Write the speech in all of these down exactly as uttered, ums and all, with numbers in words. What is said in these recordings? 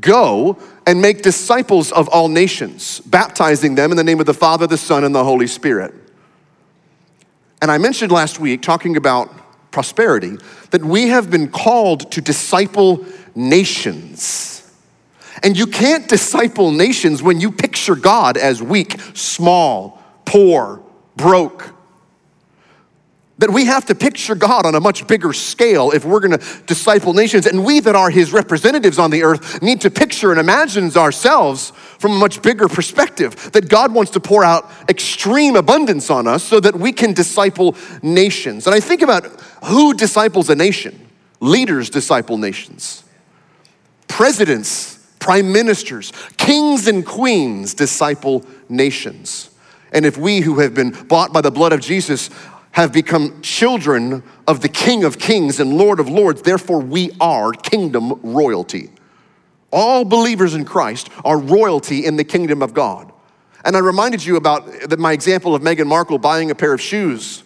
Go and make disciples of all nations, baptizing them in the name of the Father, the Son, and the Holy Spirit. And I mentioned last week, talking about prosperity, that we have been called to disciple nations. And you can't disciple nations when you picture God as weak, small, poor, broke. That we have to picture God on a much bigger scale if we're gonna disciple nations, and we that are his representatives on the earth need to picture and imagine ourselves from a much bigger perspective, that God wants to pour out extreme abundance on us so that we can disciple nations. And I think about who disciples a nation. Leaders disciple nations. Presidents, prime ministers, kings and queens disciple nations. And if we who have been bought by the blood of Jesus have become children of the King of Kings and Lord of Lords, therefore we are kingdom royalty. All believers in Christ are royalty in the kingdom of God. And I reminded you about that my example of Meghan Markle buying a pair of shoes.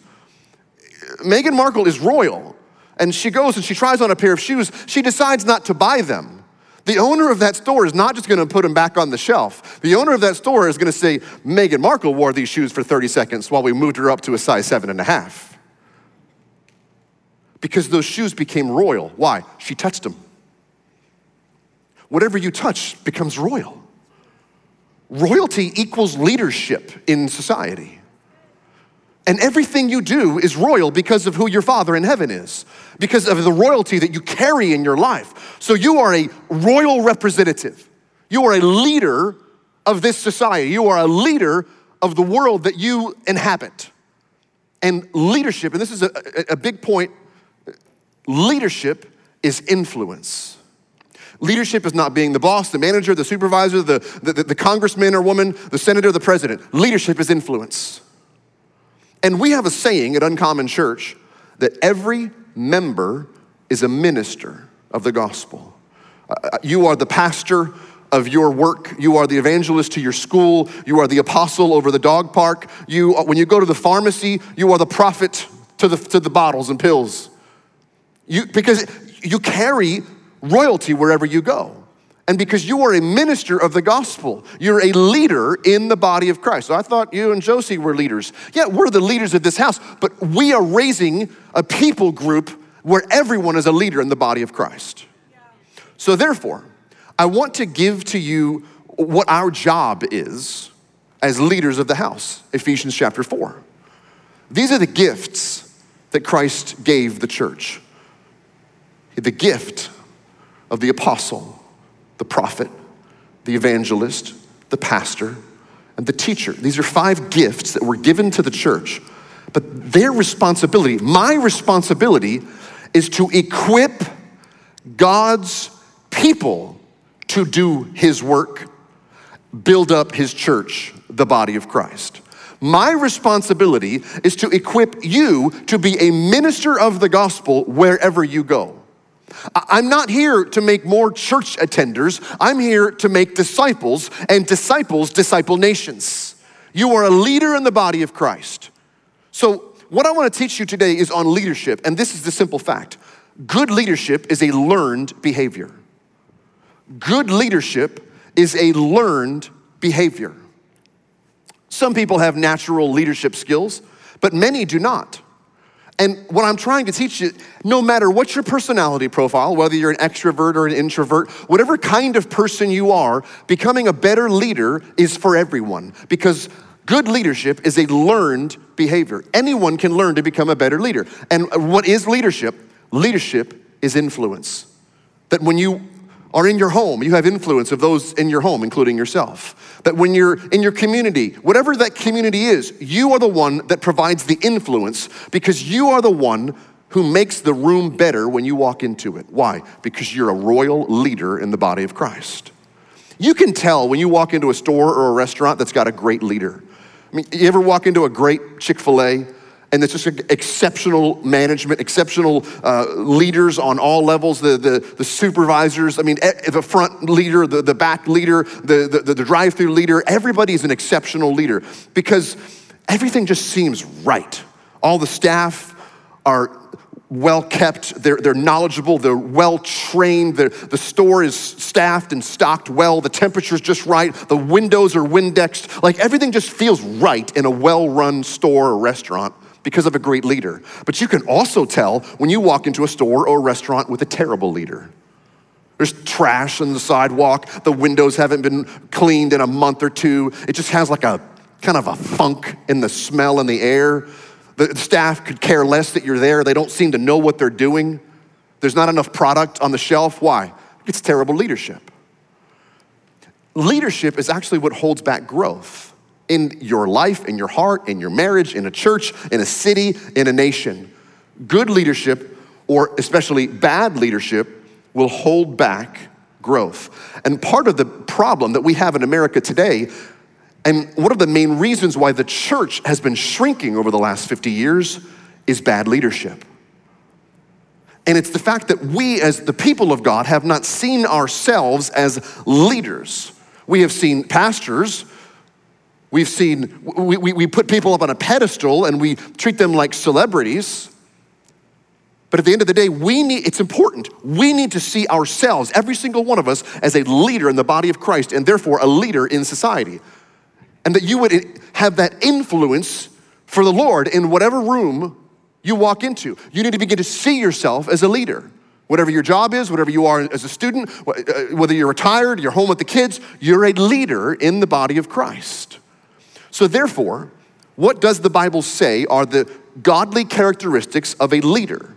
Meghan Markle is royal, and she goes and she tries on a pair of shoes. She decides not to buy them. The owner of that store is not just gonna put them back on the shelf. The owner of that store is gonna say, Meghan Markle wore these shoes for thirty seconds while we moved her up to a size seven and a half. Because those shoes became royal. Why? She touched them. Whatever you touch becomes royal. Royalty equals leadership in society. And everything you do is royal because of who your Father in heaven is, because of the royalty that you carry in your life. So you are a royal representative. You are a leader of this society. You are a leader of the world that you inhabit. And leadership, and this is a, a, a big point, leadership is influence. Leadership is not being the boss, the manager, the supervisor, the, the, the, the congressman or woman, the senator, the president. Leadership is influence. And we have a saying at Uncommon Church that every member is a minister of the gospel. Uh, you are the pastor of your work. You are the evangelist to your school. You are the apostle over the dog park. You, when you go to the pharmacy, you are the prophet to the, to the bottles and pills. You, because you carry royalty wherever you go. And because you are a minister of the gospel, you're a leader in the body of Christ. So I thought you and Josie were leaders. Yeah, we're the leaders of this house, but we are raising a people group where everyone is a leader in the body of Christ. So therefore, I want to give to you what our job is as leaders of the house, Ephesians chapter four. These are the gifts that Christ gave the church. The gift of the apostle, the prophet, the evangelist, the pastor, and the teacher. These are five gifts that were given to the church, but their responsibility, my responsibility, is to equip God's people to do his work, build up his church, the body of Christ. My responsibility is to equip you to be a minister of the gospel wherever you go. I'm not here to make more church attenders. I'm here to make disciples, and disciples disciple nations. You are a leader in the body of Christ. So what I want to teach you today is on leadership, and this is the simple fact. Good leadership is a learned behavior. Good leadership is a learned behavior. Some people have natural leadership skills, but many do not. And what I'm trying to teach you, no matter what your personality profile, whether you're an extrovert or an introvert, whatever kind of person you are, becoming a better leader is for everyone, because good leadership is a learned behavior. Anyone can learn to become a better leader. And what is leadership? Leadership is influence. That when you are in your home, you have influence of those in your home, including yourself. That when you're in your community, whatever that community is, you are the one that provides the influence, because you are the one who makes the room better when you walk into it. Why? Because you're a royal leader in the body of Christ. You can tell when you walk into a store or a restaurant that's got a great leader. I mean, you ever walk into a great Chick-fil-A? And it's just exceptional management, exceptional uh, leaders on all levels, the, the, the supervisors, I mean, the front leader, the, the back leader, the, the, the drive-through leader, everybody's an exceptional leader because everything just seems right. All the staff are well-kept, they're, they're knowledgeable, they're well-trained, they're, the store is staffed and stocked well, the temperature's just right, the windows are Windexed, like everything just feels right in a well-run store or restaurant because of a great leader. But you can also tell when you walk into a store or a restaurant with a terrible leader. There's trash on the sidewalk, the windows haven't been cleaned in a month or two, it just has like a kind of a funk in the smell and the air. The staff could care less that you're there. They don't seem to know what they're doing. There's not enough product on the shelf. Why? It's terrible leadership. Leadership is actually what holds back growth in your life, in your heart, in your marriage, in a church, in a city, in a nation. Good leadership, or especially bad leadership, will hold back growth. And part of the problem that we have in America today, and one of the main reasons why the church has been shrinking over the last fifty years, is bad leadership. And it's the fact that we as the people of God have not seen ourselves as leaders. We have seen pastors, we've seen, we, we, we put people up on a pedestal and we treat them like celebrities. But at the end of the day, we need, it's important, we need to see ourselves, every single one of us, as a leader in the body of Christ, and therefore a leader in society. And that you would have that influence for the Lord in whatever room you walk into. You need to begin to see yourself as a leader. Whatever your job is, whatever you are as a student, whether you're retired, you're home with the kids, you're a leader in the body of Christ. So therefore, what does the Bible say are the godly characteristics of a leader?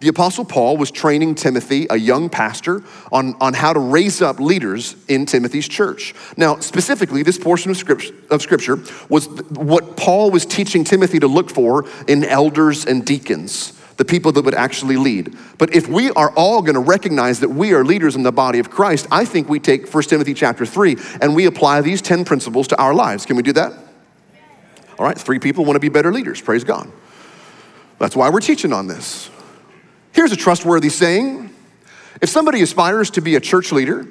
The Apostle Paul was training Timothy, a young pastor, on, on how to raise up leaders in Timothy's church. Now, specifically, this portion of scripture, of scripture was what Paul was teaching Timothy to look for in elders and deacons, the people that would actually lead. But if we are all gonna recognize that we are leaders in the body of Christ, I think we take First Timothy chapter three and we apply these ten principles to our lives. Can we do that? All right, three people wanna be better leaders, praise God. That's why we're teaching on this. Here's a trustworthy saying. If somebody aspires to be a church leader,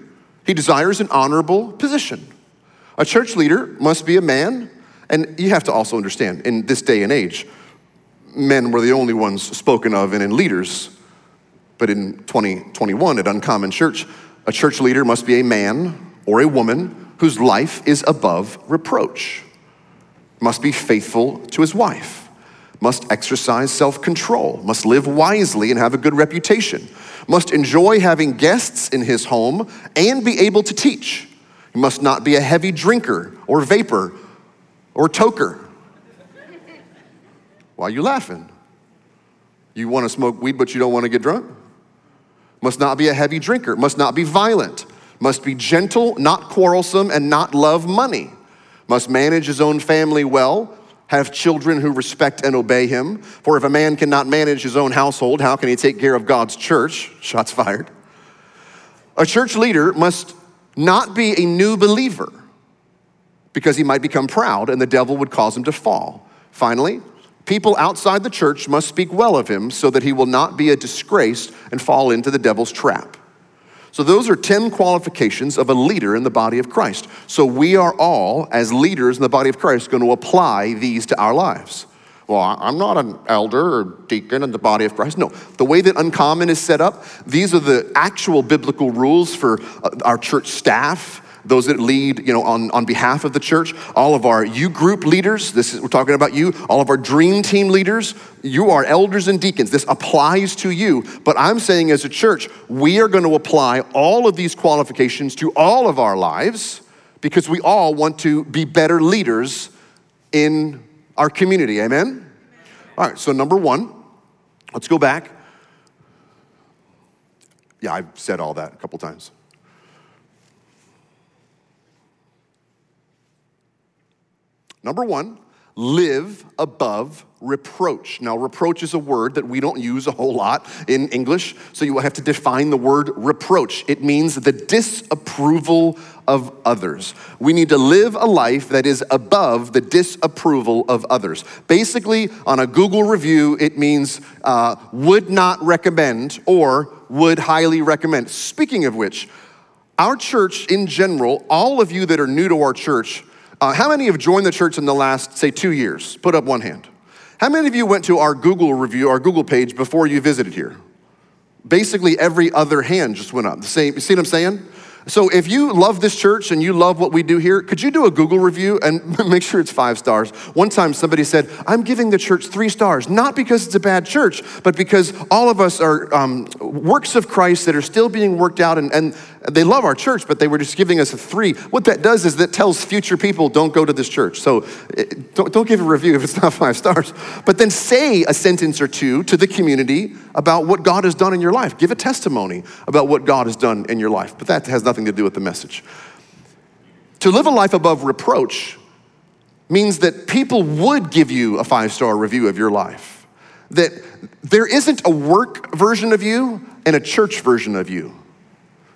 he desires an honorable position. A church leader must be a man, and you have to also understand, in this day and age, men were the only ones spoken of and in leaders, but in twenty twenty-one at Uncommon Church, a church leader must be a man or a woman whose life is above reproach, must be faithful to his wife, must exercise self-control, must live wisely and have a good reputation, must enjoy having guests in his home and be able to teach. He must not be a heavy drinker or vapor or toker. Why are you laughing? You want to smoke weed, but you don't want to get drunk? Must not be a heavy drinker, must not be violent, must be gentle, not quarrelsome, and not love money, must manage his own family well, have children who respect and obey him. For if a man cannot manage his own household, how can he take care of God's church? Shots fired. A church leader must not be a new believer because he might become proud and the devil would cause him to fall. Finally, people outside the church must speak well of him so that he will not be a disgrace and fall into the devil's trap. So those are ten qualifications of a leader in the body of Christ. So we are all, as leaders in the body of Christ, going to apply these to our lives. Well, I'm not an elder or deacon in the body of Christ. No, the way that Uncommon is set up, these are the actual biblical rules for our church staff, those that lead, you know, on, on behalf of the church, all of our you group leaders, this is, we're talking about you, all of our dream team leaders, you are elders and deacons, this applies to you. But I'm saying as a church, we are gonna apply all of these qualifications to all of our lives because we all want to be better leaders in our community, amen? Amen. All right, so number one, let's go back. Yeah, I've said all that a couple times. Number one, live above reproach. Now, reproach is a word that we don't use a whole lot in English, so you will have to define the word reproach. It means the disapproval of others. We need to live a life that is above the disapproval of others. Basically, on a Google review, it means uh, would not recommend or would highly recommend. Speaking of which, our church in general, all of you that are new to our church, Uh, how many have joined the church in the last, say, two years? Put up one hand. How many of you went to our Google review, our Google page before you visited here? Basically every other hand just went up. The same, you see what I'm saying? So if you love this church and you love what we do here, could you do a Google review and make sure it's five stars? One time somebody said, I'm giving the church three stars, not because it's a bad church, but because all of us are um, works of Christ that are still being worked out, and, and they love our church, but they were just giving us a three. What that does is that tells future people, don't go to this church. So it, don't, don't give a review if it's not five stars, but then say a sentence or two to the community about what God has done in your life. Give a testimony about what God has done in your life, but that has nothing to do with the message. To live a life above reproach means that people would give you a five-star review of your life, that there isn't a work version of you and a church version of you,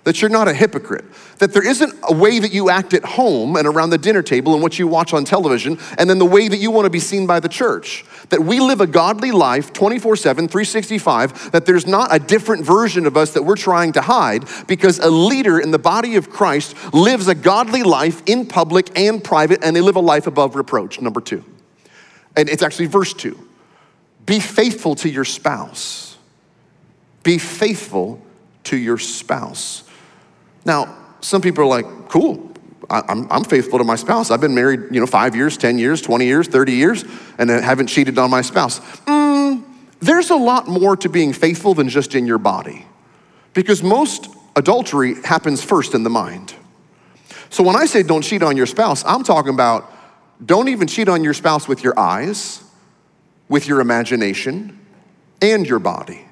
that you're not a hypocrite, that there isn't a way that you act at home and around the dinner table and what you watch on television, and then the way that you want to be seen by the church, that we live a godly life twenty-four seven, three sixty-five, that there's not a different version of us that we're trying to hide, because a leader in the body of Christ lives a godly life in public and private, and they live a life above reproach, number two. And it's actually verse two. Be faithful to your spouse. Be faithful to your spouse. Now, some people are like, cool, I, I'm, I'm faithful to my spouse. I've been married, you know, five years, ten years, twenty years, thirty years, and I haven't cheated on my spouse. Mm, there's a lot more to being faithful than just in your body, because most adultery happens first in the mind. So when I say don't cheat on your spouse, I'm talking about don't even cheat on your spouse with your eyes, with your imagination, and your body.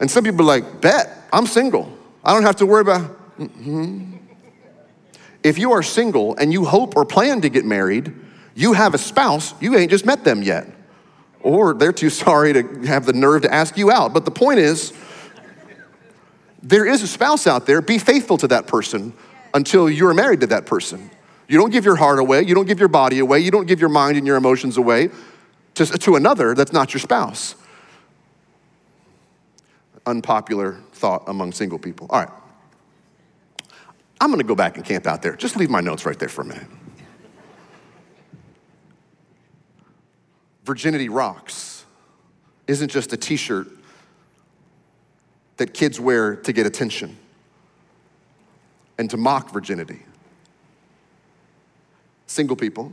And some people are like, bet, I'm single. I don't have to worry about... Mm-hmm. If you are single and you hope or plan to get married, you have a spouse, you ain't just met them yet. Or they're too sorry to have the nerve to ask you out. But the point is, there is a spouse out there. Be faithful to that person until you're married to that person. You don't give your heart away. You don't give your body away. You don't give your mind and your emotions away to, to another that's not your spouse. Unpopular thought among single people. All right. I'm gonna go back and camp out there. Just leave my notes right there for a minute. Virginity Rocks isn't just a t-shirt that kids wear to get attention and to mock virginity. Single people,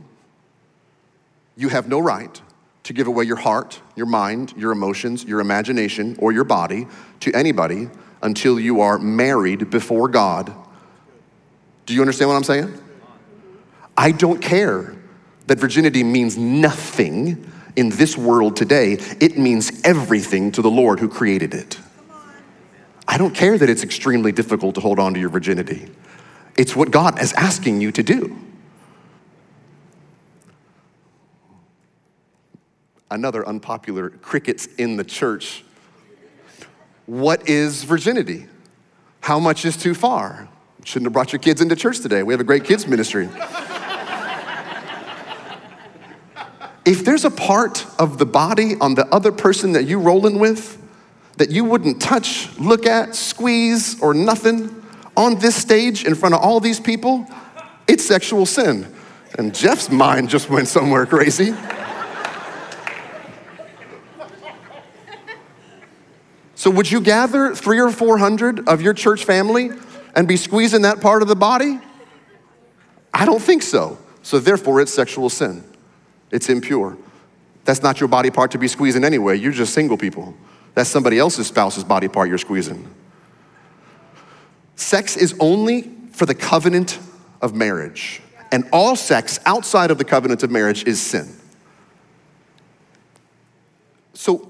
you have no right to give away your heart, your mind, your emotions, your imagination, or your body to anybody until you are married before God. Do you understand what I'm saying? I don't care that virginity means nothing in this world today. It means everything to the Lord who created it. I don't care that it's extremely difficult to hold on to your virginity. It's what God is asking you to do. Another unpopular crickets in the church. What is virginity? How much is too far? Shouldn't have brought your kids into church today. We have a great kids ministry. If there's a part of the body on the other person that you're rolling with that you wouldn't touch, look at, squeeze, or nothing on this stage in front of all these people, it's sexual sin. And Jeff's mind just went somewhere crazy. So would you gather three or four hundred of your church family and be squeezing that part of the body? I don't think so. So therefore, it's sexual sin. It's impure. That's not your body part to be squeezing anyway. You're just single people. That's somebody else's spouse's body part you're squeezing. Sex is only for the covenant of marriage. And all sex outside of the covenant of marriage is sin. So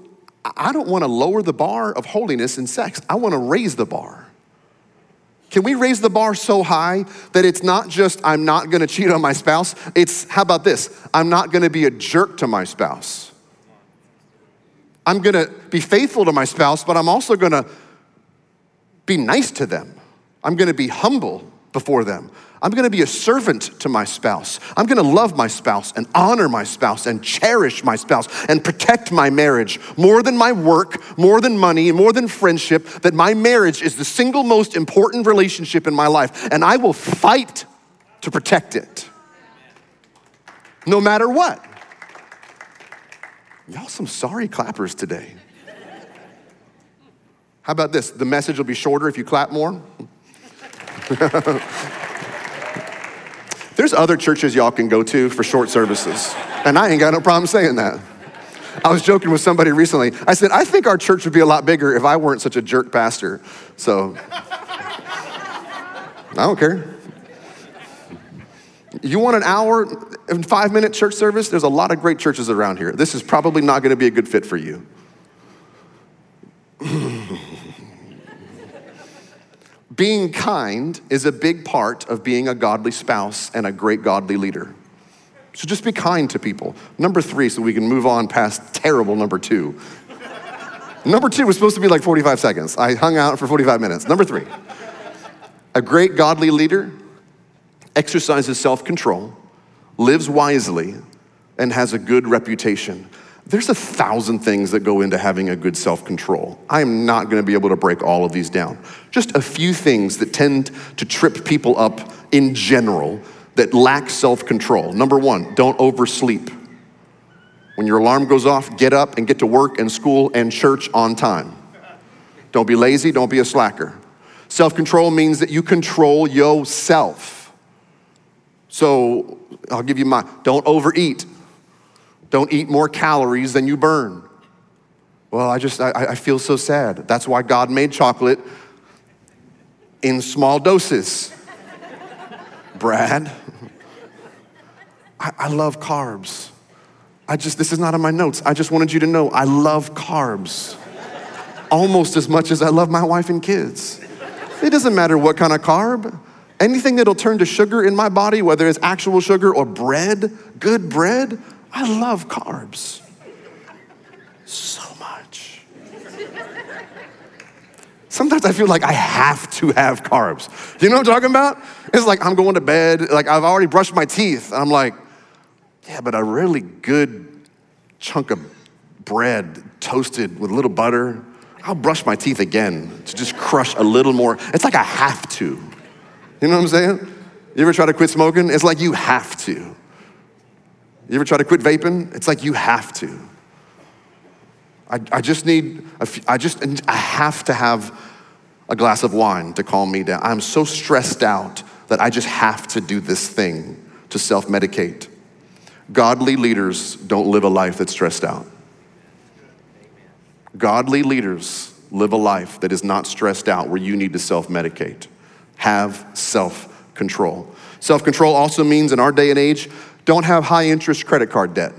I don't want to lower the bar of holiness in sex. I want to raise the bar. Can we raise the bar so high that it's not just I'm not going to cheat on my spouse? It's, how about this? I'm not going to be a jerk to my spouse. I'm going to be faithful to my spouse, but I'm also going to be nice to them. I'm going to be humble before them. I'm gonna be a servant to my spouse. I'm gonna love my spouse and honor my spouse and cherish my spouse and protect my marriage more than my work, more than money, more than friendship, that my marriage is the single most important relationship in my life, and I will fight to protect it, no matter what. Y'all some sorry clappers today. How about this? The message will be shorter if you clap more. There's other churches y'all can go to for short services. And I ain't got no problem saying that. I was joking with somebody recently. I said, I think our church would be a lot bigger if I weren't such a jerk pastor. So, I don't care. You want an hour and five minute church service? There's a lot of great churches around here. This is probably not gonna be a good fit for you. Being kind is a big part of being a godly spouse and a great godly leader. So just be kind to people. Number three, so we can move on past terrible number two. Number two was supposed to be like forty-five seconds. I hung out for forty-five minutes. Number three, a great godly leader exercises self-control, lives wisely, and has a good reputation. There's a thousand things that go into having a good self-control. I am not going to be able to break all of these down. Just a few things that tend to trip people up in general that lack self-control. Number one, don't oversleep. When your alarm goes off, get up and get to work and school and church on time. Don't be lazy, don't be a slacker. Self-control means that you control yourself. So I'll give you my, don't overeat. Don't eat more calories than you burn. Well, I just, I, I feel so sad. That's why God made chocolate in small doses. Brad, I, I love carbs. I just, this is not in my notes. I just wanted you to know I love carbs almost as much as I love my wife and kids. It doesn't matter what kind of carb. Anything that'll turn to sugar in my body, whether it's actual sugar or bread, good bread, I love carbs so much. Sometimes I feel like I have to have carbs. You know what I'm talking about? It's like I'm going to bed, like I've already brushed my teeth. And I'm like, yeah, but a really good chunk of bread toasted with a little butter, I'll brush my teeth again to just crush a little more. It's like I have to. You know what I'm saying? You ever try to quit smoking? It's like you have to. You ever try to quit vaping? It's like you have to. I, I just need, a few, I just, I have to have a glass of wine to calm me down. I'm so stressed out that I just have to do this thing to self-medicate. Godly leaders don't live a life that's stressed out. Godly leaders live a life that is not stressed out where you need to self-medicate. Have self-control. Self-control also means in our day and age, don't have high interest credit card debt.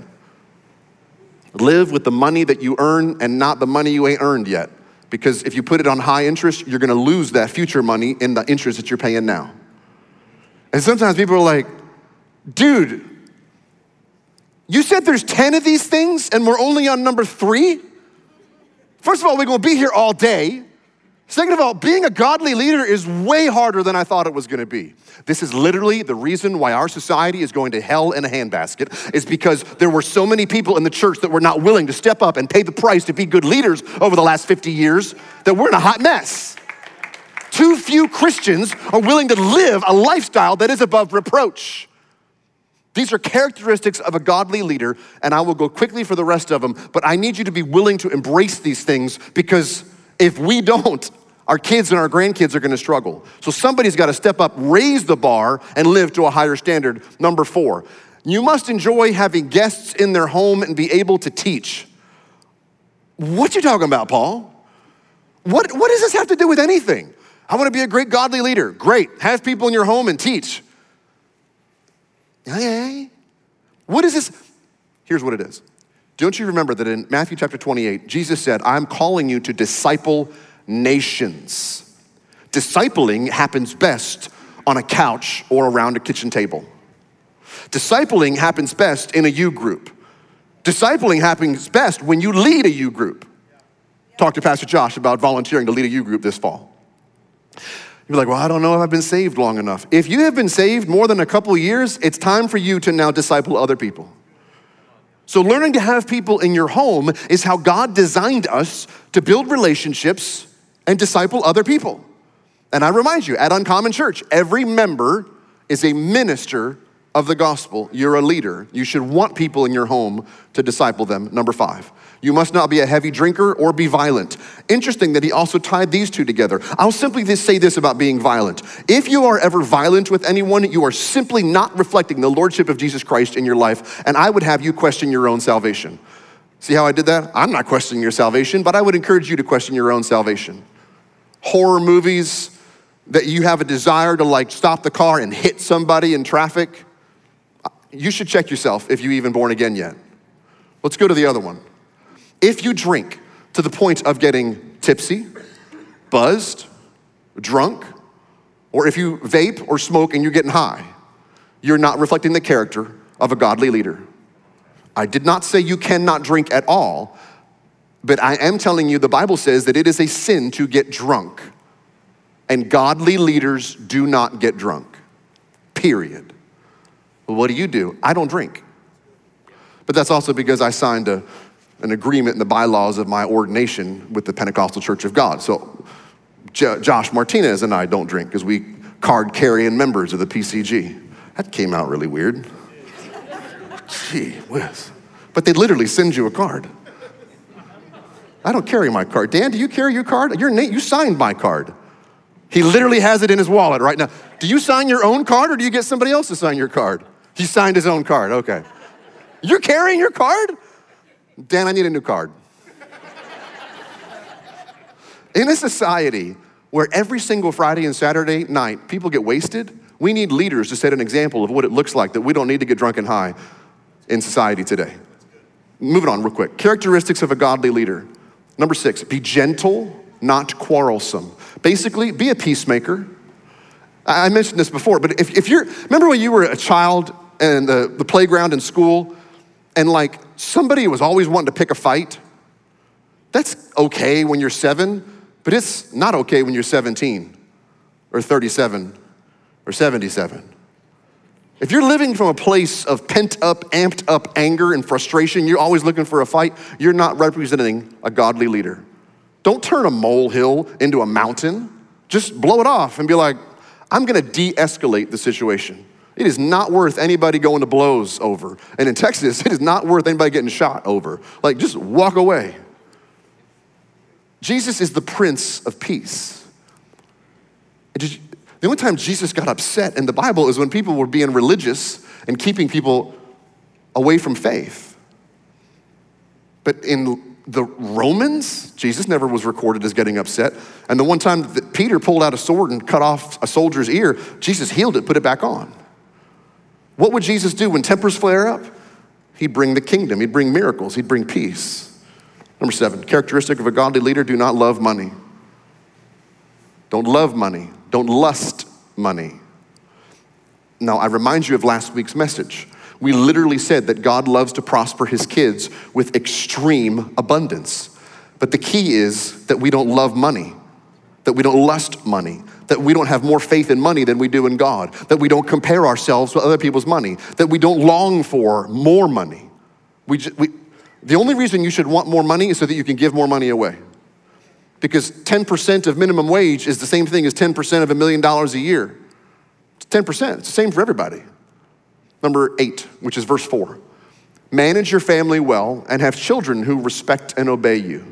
Live with the money that you earn and not the money you ain't earned yet. Because if you put it on high interest, you're gonna lose that future money in the interest that you're paying now. And sometimes people are like, dude, you said there's ten of these things and we're only on number three? First of all, we're gonna be here all day. Second of all, being a godly leader is way harder than I thought it was gonna be. This is literally the reason why our society is going to hell in a handbasket, is because there were so many people in the church that were not willing to step up and pay the price to be good leaders over the last fifty years that we're in a hot mess. Too few Christians are willing to live a lifestyle that is above reproach. These are characteristics of a godly leader, and I will go quickly for the rest of them, but I need you to be willing to embrace these things, because if we don't, our kids and our grandkids are gonna struggle. So somebody's gotta step up, raise the bar, and live to a higher standard. Number four, you must enjoy having guests in their home and be able to teach. What you talking about, Paul? What, what does this have to do with anything? I wanna be a great godly leader. Great, have people in your home and teach. Hey, what is this? Here's what it is. Don't you remember that in Matthew chapter twenty-eight, Jesus said, I'm calling you to disciple nations. Discipling happens best on a couch or around a kitchen table. Discipling happens best in a U group. Discipling happens best when you lead a U group. Talk to Pastor Josh about volunteering to lead a U group this fall. You're like, well, I don't know if I've been saved long enough. If you have been saved more than a couple of years, it's time for you to now disciple other people. So learning to have people in your home is how God designed us to build relationships and disciple other people. And I remind you, at Uncommon Church, every member is a minister of the gospel, you're a leader. You should want people in your home to disciple them. Number five, you must not be a heavy drinker or be violent. Interesting that he also tied these two together. I'll simply just say this about being violent. If you are ever violent with anyone, you are simply not reflecting the lordship of Jesus Christ in your life, and I would have you question your own salvation. See how I did that? I'm not questioning your salvation, but I would encourage you to question your own salvation. Horror movies that you have a desire to like stop the car and hit somebody in traffic, you should check yourself if you're even born again yet. Let's go to the other one. If you drink to the point of getting tipsy, buzzed, drunk, or if you vape or smoke and you're getting high, you're not reflecting the character of a godly leader. I did not say you cannot drink at all, but I am telling you the Bible says that it is a sin to get drunk, and godly leaders do not get drunk, period. What do you do? I don't drink. But that's also because I signed a, an agreement in the bylaws of my ordination with the Pentecostal Church of God. So J- Josh Martinez and I don't drink because we card carrying members of the P C G. That came out really weird. Gee whiz. But they literally send you a card. I don't carry my card. Dan, do you carry your card? Your name, you signed my card. He literally has it in his wallet right now. Do you sign your own card or do you get somebody else to sign your card? He signed his own card, okay. You're carrying your card? Dan, I need a new card. In a society where every single Friday and Saturday night people get wasted, we need leaders to set an example of what it looks like that we don't need to get drunk and high in society today. Moving on real quick. Characteristics of a godly leader. Number six, be gentle, not quarrelsome. Basically, be a peacemaker. I mentioned this before, but if, if you're, remember when you were a child and the, the playground in school, and like somebody was always wanting to pick a fight? That's okay when you're seven, but it's not okay when you're seventeen or thirty-seven or seventy-seven. If you're living from a place of pent up, amped up anger and frustration, you're always looking for a fight, you're not representing a godly leader. Don't turn a molehill into a mountain. Just blow it off and be like, I'm gonna de-escalate the situation. It is not worth anybody going to blows over. And in Texas, it is not worth anybody getting shot over. Like, just walk away. Jesus is the Prince of Peace. Just, the only time Jesus got upset in the Bible is when people were being religious and keeping people away from faith. But in the Romans, Jesus never was recorded as getting upset. And the one time that Peter pulled out a sword and cut off a soldier's ear, Jesus healed it, put it back on. What would Jesus do when tempers flare up? He'd bring the kingdom, he'd bring miracles, he'd bring peace. Number seven, characteristic of a godly leader, do not love money. Don't love money, don't lust money. Now, I remind you of last week's message. We literally said that God loves to prosper his kids with extreme abundance. But the key is that we don't love money, that we don't lust money, that we don't have more faith in money than we do in God, that we don't compare ourselves with other people's money, that we don't long for more money. We, just, we the only reason you should want more money is so that you can give more money away. Because ten percent of minimum wage is the same thing as ten percent of a million dollars a year. It's ten percent, it's the same for everybody. Number eight, which is verse four. Manage your family well and have children who respect and obey you.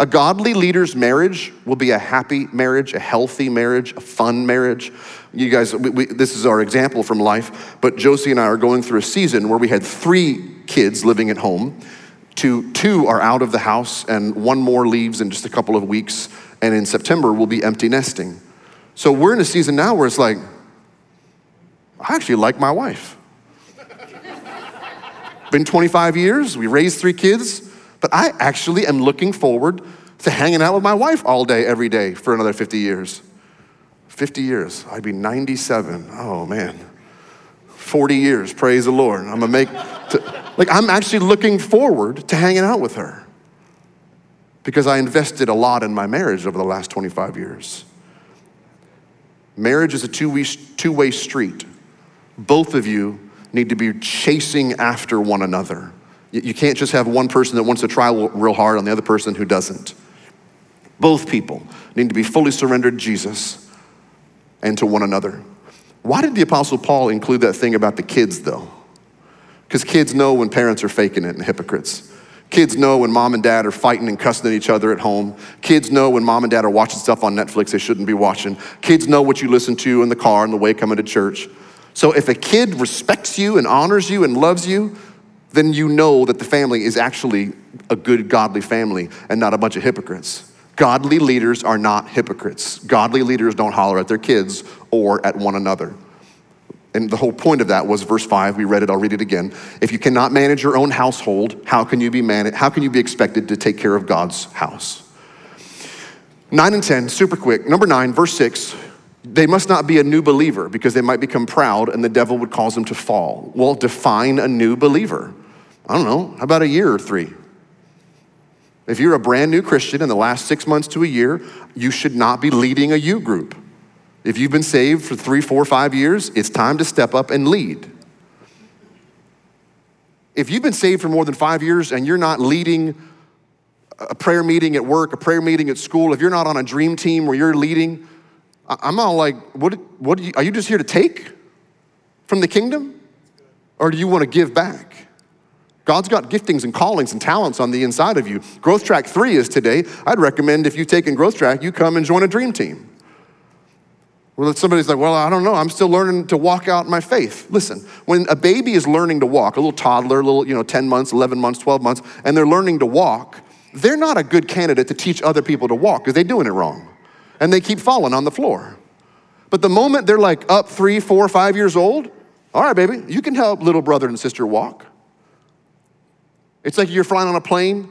A godly leader's marriage will be a happy marriage, a healthy marriage, a fun marriage. You guys, we, we, this is our example from life, but Josie and I are going through a season where we had three kids living at home. Two, two are out of the house and one more leaves in just a couple of weeks. And in September, we'll be empty nesting. So we're in a season now where it's like, I actually like my wife. Been twenty-five years, we raised three kids, but I actually am looking forward to hanging out with my wife all day, every day for another fifty years. fifty years, I'd be ninety-seven, oh man. forty years, praise the Lord. I'm gonna make, to, like I'm actually looking forward to hanging out with her because I invested a lot in my marriage over the last twenty-five years. Marriage is a two-way, two-way street. Both of you need to be chasing after one another. You can't just have one person that wants to try real hard on the other person who doesn't. Both people need to be fully surrendered to Jesus and to one another. Why did the Apostle Paul include that thing about the kids, though? Because kids know when parents are faking it and hypocrites. Kids know when mom and dad are fighting and cussing at each other at home. Kids know when mom and dad are watching stuff on Netflix they shouldn't be watching. Kids know what you listen to in the car on the way coming to church. So if a kid respects you and honors you and loves you, then you know that the family is actually a good, godly family and not a bunch of hypocrites. Godly leaders are not hypocrites. Godly leaders don't holler at their kids or at one another. And the whole point of that was verse five. We read it. I'll read it again. If you cannot manage your own household, how can you be man- How can you be expected to take care of God's house? Nine and ten, super quick. Number nine, verse six. They must not be a new believer because they might become proud and the devil would cause them to fall. Well, define a new believer. I don't know. How about a year or three? If you're a brand new Christian in the last six months to a year, you should not be leading a youth group. If you've been saved for three, four, five years, it's time to step up and lead. If you've been saved for more than five years and you're not leading a prayer meeting at work, a prayer meeting at school, if you're not on a dream team where you're leading, I'm all like, what, what are you, are you just here to take from the kingdom? Or do you want to give back? God's got giftings and callings and talents on the inside of you. Growth Track three is today. I'd recommend if you've taken Growth Track, you come and join a dream team. Well, somebody's like, well, I don't know. I'm still learning to walk out my faith. Listen, when a baby is learning to walk, a little toddler, a little, you know, ten months, eleven months, twelve months, and they're learning to walk, they're not a good candidate to teach other people to walk because they're doing it wrong. And they keep falling on the floor. But the moment they're like up three, four, five years old, all right, baby, you can help little brother and sister walk. It's like you're flying on a plane.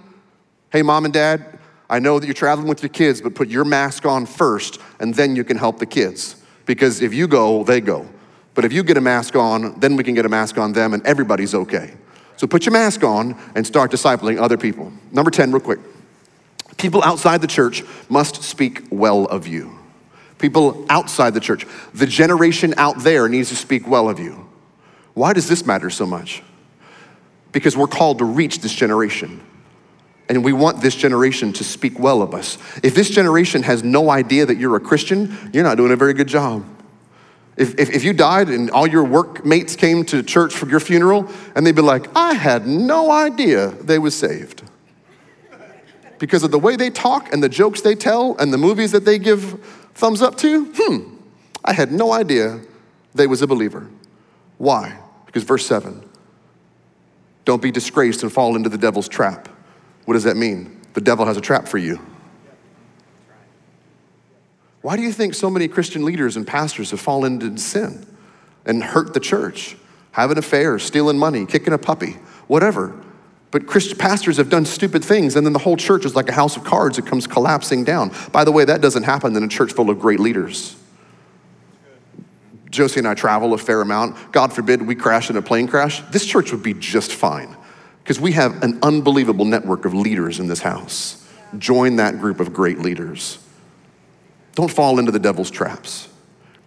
Hey, mom and dad, I know that you're traveling with your kids, but put your mask on first, and then you can help the kids. Because if you go, they go. But if you get a mask on, then we can get a mask on them, and everybody's okay. So put your mask on and start discipling other people. Number ten, real quick. People outside the church must speak well of you. People outside the church. The generation out there needs to speak well of you. Why does this matter so much? Because we're called to reach this generation. And we want this generation to speak well of us. If this generation has no idea that you're a Christian, you're not doing a very good job. If, if, if you died and all your workmates came to church for your funeral, and they'd be like, I had no idea they was saved. Because of the way they talk and the jokes they tell and the movies that they give thumbs up to, hmm, I had no idea they was a believer. Why? Because verse seven, don't be disgraced and fall into the devil's trap. What does that mean? The devil has a trap for you. Why do you think so many Christian leaders and pastors have fallen into sin and hurt the church, having affairs, stealing money, kicking a puppy, whatever? But Christian pastors have done stupid things, and then the whole church is like a house of cards. It comes collapsing down. By the way, that doesn't happen in a church full of great leaders. Josie and I travel a fair amount. God forbid we crash in a plane crash. This church would be just fine. Because we have an unbelievable network of leaders in this house. Join that group of great leaders. Don't fall into the devil's traps.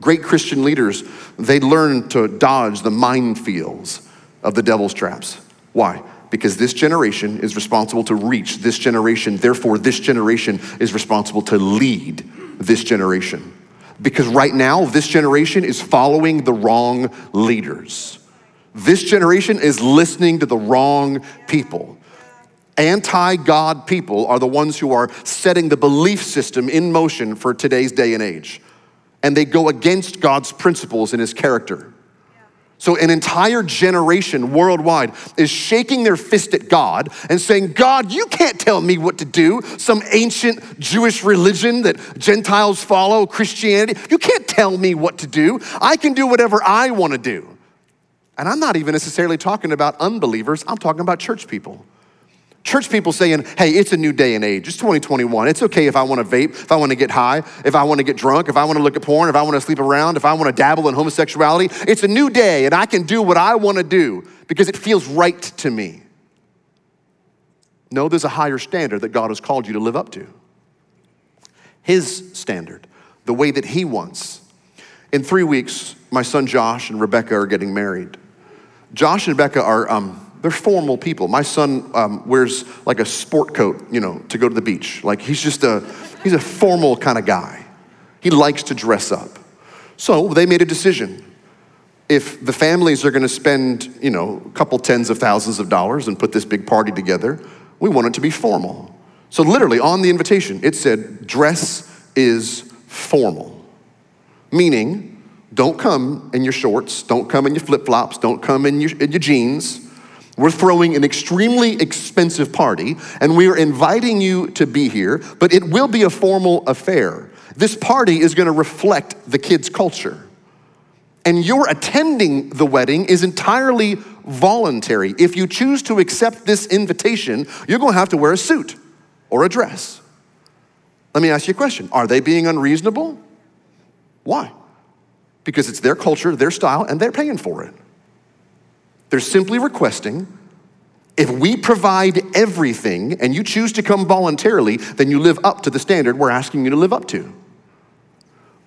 Great Christian leaders, they learn to dodge the minefields of the devil's traps. Why? Because this generation is responsible to reach this generation. Therefore, this generation is responsible to lead this generation. Because right now, this generation is following the wrong leaders. This generation is listening to the wrong people. Anti-God people are the ones who are setting the belief system in motion for today's day and age. And they go against God's principles and his character. So an entire generation worldwide is shaking their fist at God and saying, God, you can't tell me what to do. Some ancient Jewish religion that Gentiles follow, Christianity, you can't tell me what to do. I can do whatever I want to do. And I'm not even necessarily talking about unbelievers. I'm talking about church people. Church people saying, hey, it's a new day and age. It's twenty twenty-one. It's okay if I want to vape, if I want to get high, if I want to get drunk, if I want to look at porn, if I want to sleep around, if I want to dabble in homosexuality. It's a new day and I can do what I want to do because it feels right to me. No, there's a higher standard that God has called you to live up to. His standard, the way that he wants. In three weeks, my son Josh and Rebecca are getting married. Josh and Becca are, um, they're formal people. My son um, wears like a sport coat, you know, to go to the beach. Like he's just a, he's a formal kind of guy. He likes to dress up. So they made a decision. if the families are going to spend, you know, a couple tens of thousands of dollars and put this big party together, we want it to be formal. So literally on the invitation, it said, dress is formal. Meaning, don't come in your shorts, don't come in your flip-flops, don't come in your, in your jeans. We're throwing an extremely expensive party, and we are inviting you to be here, but it will be a formal affair. This party is going to reflect the kids' culture. And your attending the wedding is entirely voluntary. If you choose to accept this invitation, you're going to have to wear a suit or a dress. Let me ask you a question. Are they being unreasonable? Why? Because it's their culture, their style, and they're paying for it. They're simply requesting, if we provide everything and you choose to come voluntarily, then you live up to the standard we're asking you to live up to.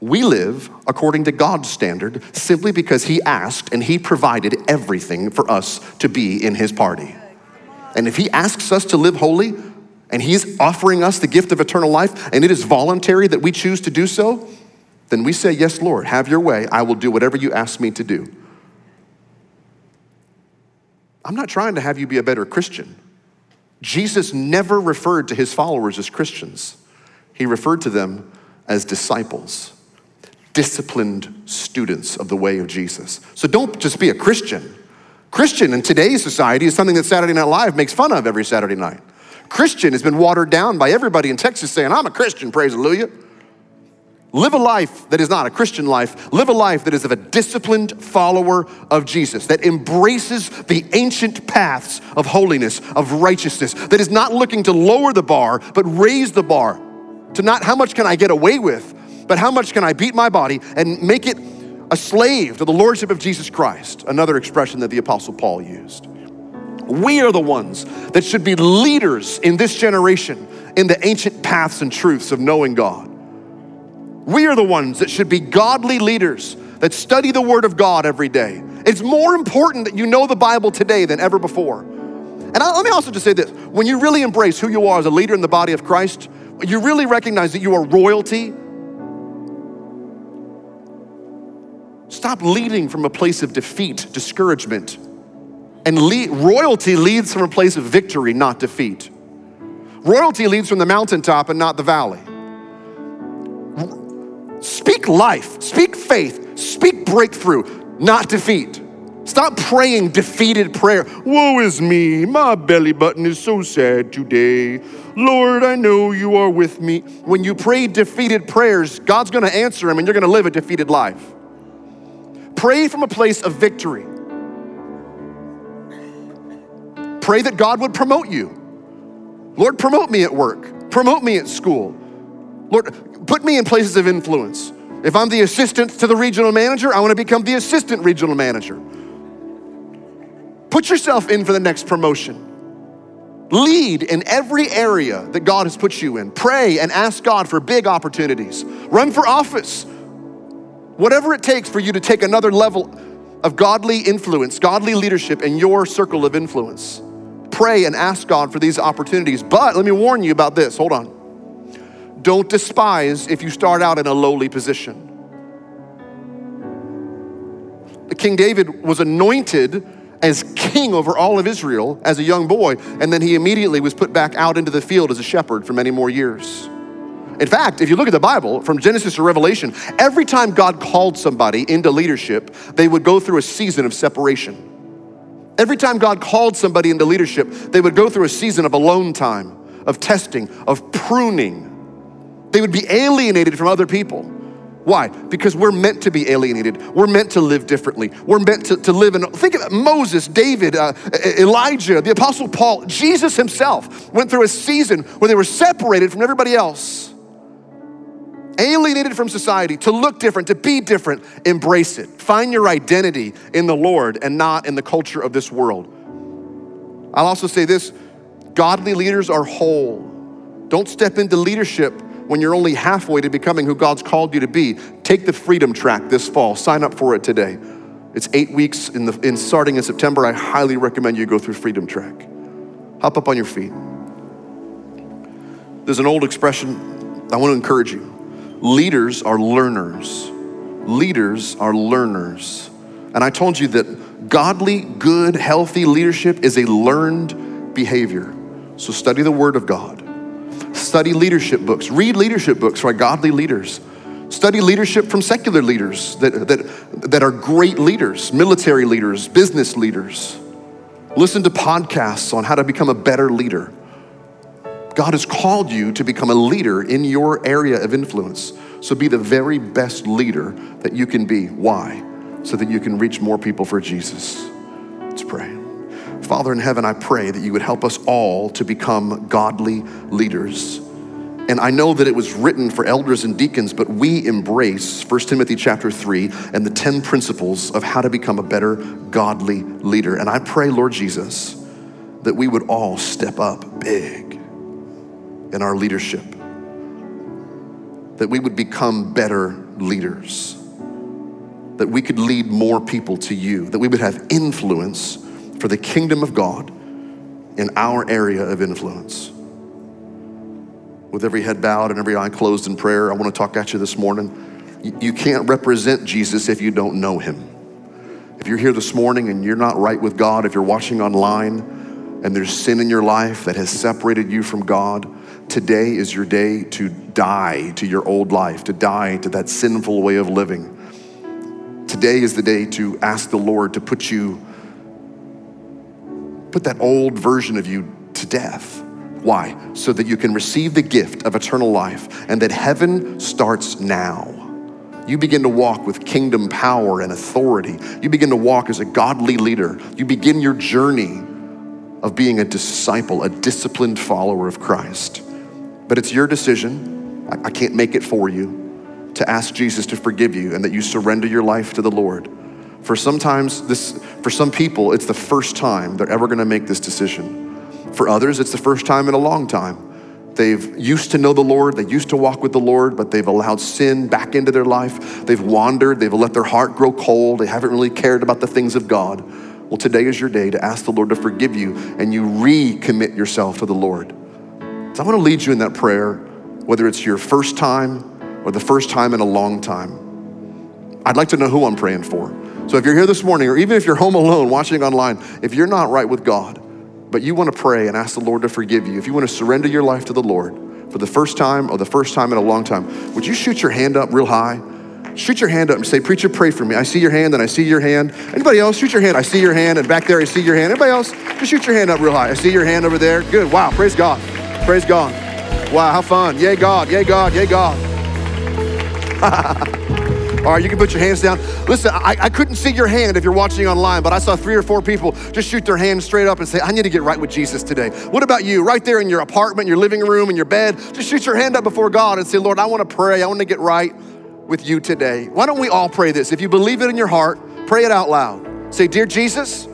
We live according to God's standard simply because he asked and he provided everything for us to be in his party. And if he asks us to live holy and he's offering us the gift of eternal life and it is voluntary that we choose to do so, then we say, yes, Lord, have your way. I will do whatever you ask me to do. I'm not trying to have you be a better Christian. Jesus never referred to his followers as Christians. He referred to them as disciples, disciplined students of the way of Jesus. So don't just be a Christian. Christian in today's society is something that Saturday Night Live makes fun of every Saturday night. Christian has been watered down by everybody in Texas saying, I'm a Christian, praise hallelujah. Live a life that is not a Christian life. Live a life that is of a disciplined follower of Jesus, that embraces the ancient paths of holiness, of righteousness, that is not looking to lower the bar, but raise the bar to not how much can I get away with, but how much can I beat my body and make it a slave to the lordship of Jesus Christ, another expression that the Apostle Paul used. We are the ones that should be leaders in this generation in the ancient paths and truths of knowing God. We are the ones that should be godly leaders that study the Word of God every day. It's more important that you know the Bible today than ever before. And I, let me also just say this. When you really embrace who you are as a leader in the body of Christ, you really recognize that you are royalty. Stop leading from a place of defeat, discouragement. And lead, royalty leads from a place of victory, not defeat. Royalty leads from the mountaintop and not the valley. Speak life, speak faith, speak breakthrough, not defeat. Stop praying defeated prayer. Woe is me, my belly button is so sad today. Lord, I know you are with me. When you pray defeated prayers, God's gonna answer them and you're gonna live a defeated life. Pray from a place of victory. Pray that God would promote you. Lord, promote me at work, promote me at school. Lord, put me in places of influence. If I'm the assistant to the regional manager, I want to become the assistant regional manager. Put yourself in for the next promotion. Lead in every area that God has put you in. Pray and ask God for big opportunities. Run for office. Whatever it takes for you to take another level of godly influence, godly leadership in your circle of influence. Pray and ask God for these opportunities. But let me warn you about this. Hold on. Don't despise if you start out in a lowly position. King David was anointed as king over all of Israel as a young boy, and then he immediately was put back out into the field as a shepherd for many more years. In fact, if you look at the Bible, from Genesis to Revelation, every time God called somebody into leadership, they would go through a season of separation. Every time God called somebody into leadership, they would go through a season of alone time, of testing, of pruning. They would be alienated from other people. Why? Because we're meant to be alienated. We're meant to live differently. We're meant to, to live in, think about Moses, David, uh, Elijah, the Apostle Paul, Jesus himself went through a season where they were separated from everybody else, alienated from society, to look different, to be different. Embrace it. Find your identity in the Lord and not in the culture of this world. I'll also say this, godly leaders are whole. Don't step into leadership when you're only halfway to becoming who God's called you to be. Take the Freedom Track this fall. Sign up for it today. It's eight weeks in the, in starting in September. I highly recommend you go through Freedom Track. Hop up on your feet. There's an old expression I want to encourage you. Leaders are learners. Leaders are learners. And I told you that godly, good, healthy leadership is a learned behavior. So study the Word of God. Study leadership books. Read leadership books by godly leaders. Study leadership from secular leaders that, that, that are great leaders, military leaders, business leaders. Listen to podcasts on how to become a better leader. God has called you to become a leader in your area of influence. So be the very best leader that you can be. Why? So that you can reach more people for Jesus. Let's pray. Father in heaven, I pray that you would help us all to become godly leaders. And I know that it was written for elders and deacons, but we embrace First Timothy chapter three and the ten principles of how to become a better godly leader. And I pray, Lord Jesus, that we would all step up big in our leadership, that we would become better leaders, that we could lead more people to you, that we would have influence for the kingdom of God in our area of influence. With every head bowed and every eye closed in prayer, I want to talk at you this morning. You can't represent Jesus if you don't know him. If you're here this morning and you're not right with God, if you're watching online and there's sin in your life that has separated you from God, today is your day to die to your old life, to die to that sinful way of living. Today is the day to ask the Lord to put you, put that old version of you to death. Why? So that you can receive the gift of eternal life and that heaven starts now. You begin to walk with kingdom power and authority. You begin to walk as a godly leader. You begin your journey of being a disciple, a disciplined follower of Christ. But it's your decision, I can't make it for you, to ask Jesus to forgive you and that you surrender your life to the Lord. For sometimes this, for some people, it's the first time they're ever gonna make this decision. For others, it's the first time in a long time. They've used to know the Lord, they used to walk with the Lord, but they've allowed sin back into their life. They've wandered, they've let their heart grow cold, they haven't really cared about the things of God. Well, today is your day to ask the Lord to forgive you and you recommit yourself to the Lord. So I wanna lead you in that prayer, whether it's your first time or the first time in a long time. I'd like to know who I'm praying for. So if you're here this morning, or even if you're home alone, watching online, if you're not right with God, but you wanna pray and ask the Lord to forgive you, if you wanna surrender your life to the Lord for the first time or the first time in a long time, would you shoot your hand up real high? Shoot your hand up and say, preacher, pray for me. I see your hand and I see your hand. Anybody else, shoot your hand. I see your hand and back there, I see your hand. Anybody else, just shoot your hand up real high. I see your hand over there. Good, wow, praise God, praise God. Wow, how fun, yay God, yay God, yay God. All right, you can put your hands down. Listen, I, I couldn't see your hand if you're watching online, but I saw three or four people just shoot their hand straight up and say, I need to get right with Jesus today. What about you? Right there in your apartment, your living room, in your bed, just shoot your hand up before God and say, Lord, I wanna pray, I wanna get right with you today. Why don't we all pray this? If you believe it in your heart, pray it out loud. Say, dear Jesus,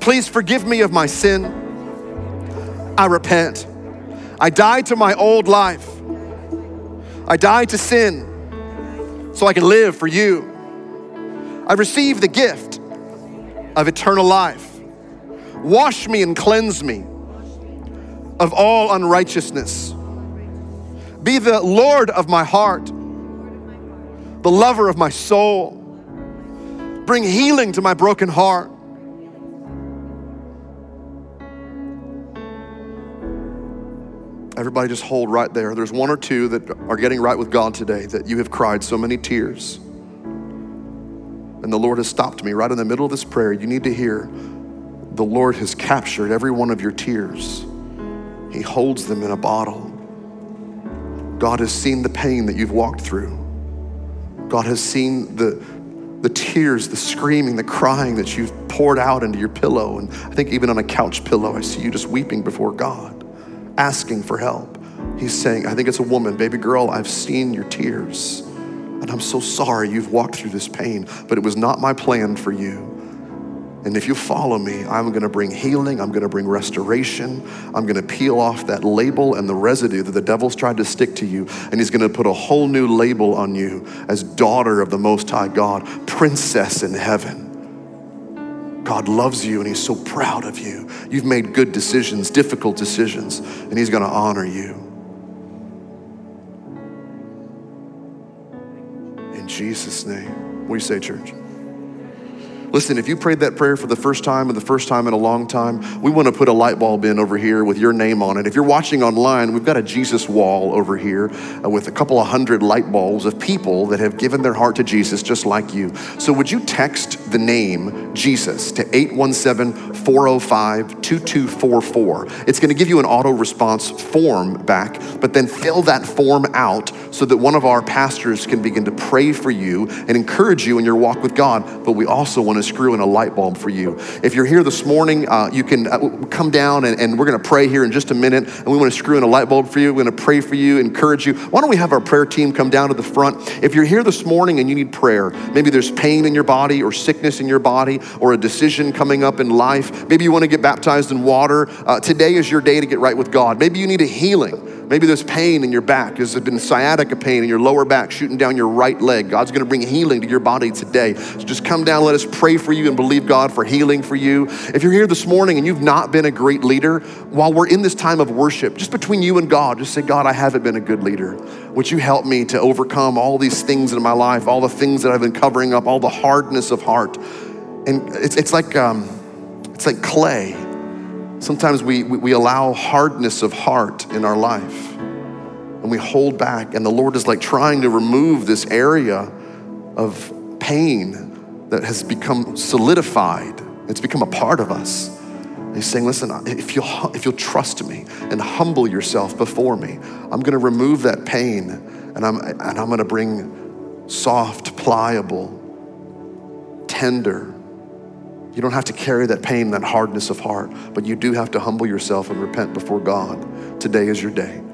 please forgive me of my sin. I repent. I die to my old life. I die to sin, so I can live for you. I receive the gift of eternal life. Wash me and cleanse me of all unrighteousness. Be the Lord of my heart, the lover of my soul. Bring healing to my broken heart. Everybody just hold right there. There's one or two that are getting right with God today that you have cried so many tears. And the Lord has stopped me right in the middle of this prayer. You need to hear, the Lord has captured every one of your tears. He holds them in a bottle. God has seen the pain that you've walked through. God has seen the, the tears, the screaming, the crying that you've poured out into your pillow. And I think even on a couch pillow, I see you just weeping before God, asking for help. He's saying, I think it's a woman, baby girl, I've seen your tears and I'm so sorry you've walked through this pain, but it was not my plan for you. And if you follow me, I'm gonna bring healing, I'm gonna bring restoration, I'm gonna peel off that label and the residue that the devil's tried to stick to you, and he's gonna put a whole new label on you as daughter of the Most High God, princess in heaven. God loves you and he's so proud of you. You've made good decisions, difficult decisions, and he's gonna honor you. In Jesus' name. What do you say, church? Listen, if you prayed that prayer for the first time or the first time in a long time, we want to put a light bulb in over here with your name on it. If you're watching online, we've got a Jesus wall over here uh, with a couple of hundred light bulbs of people that have given their heart to Jesus just like you. So would you text the name Jesus to eight one seven, four oh five, two two four four. It's going to give you an auto response form back, but then fill that form out so that one of our pastors can begin to pray for you and encourage you in your walk with God. But we also want to screw in a light bulb for you. If you're here this morning, uh, you can uh, come down and, and we're going to pray here in just a minute, and we want to screw in a light bulb for you. We're going to pray for you, encourage you. Why don't we have our prayer team come down to the front? If you're here this morning and you need prayer, maybe there's pain in your body or sickness in your body or a decision coming up in life. Maybe you want to get baptized in water. Uh, today is your day to get right with God. Maybe you need a healing. Maybe there's pain in your back. There's been sciatica pain in your lower back shooting down your right leg. God's gonna bring healing to your body today. So just come down, let us pray for you and believe God for healing for you. If you're here this morning and you've not been a great leader, while we're in this time of worship, just between you and God, just say, God, I haven't been a good leader. Would you help me to overcome all these things in my life, all the things that I've been covering up, all the hardness of heart. And it's, it's, like, um, it's like clay. Sometimes we, we we allow hardness of heart in our life and we hold back, and the Lord is like trying to remove this area of pain that has become solidified. It's become a part of us. And he's saying, listen, if you'll, if you'll trust me and humble yourself before me, I'm gonna remove that pain and I'm, and I'm gonna bring soft, pliable, tender. You don't have to carry that pain, that hardness of heart, but you do have to humble yourself and repent before God. Today is your day.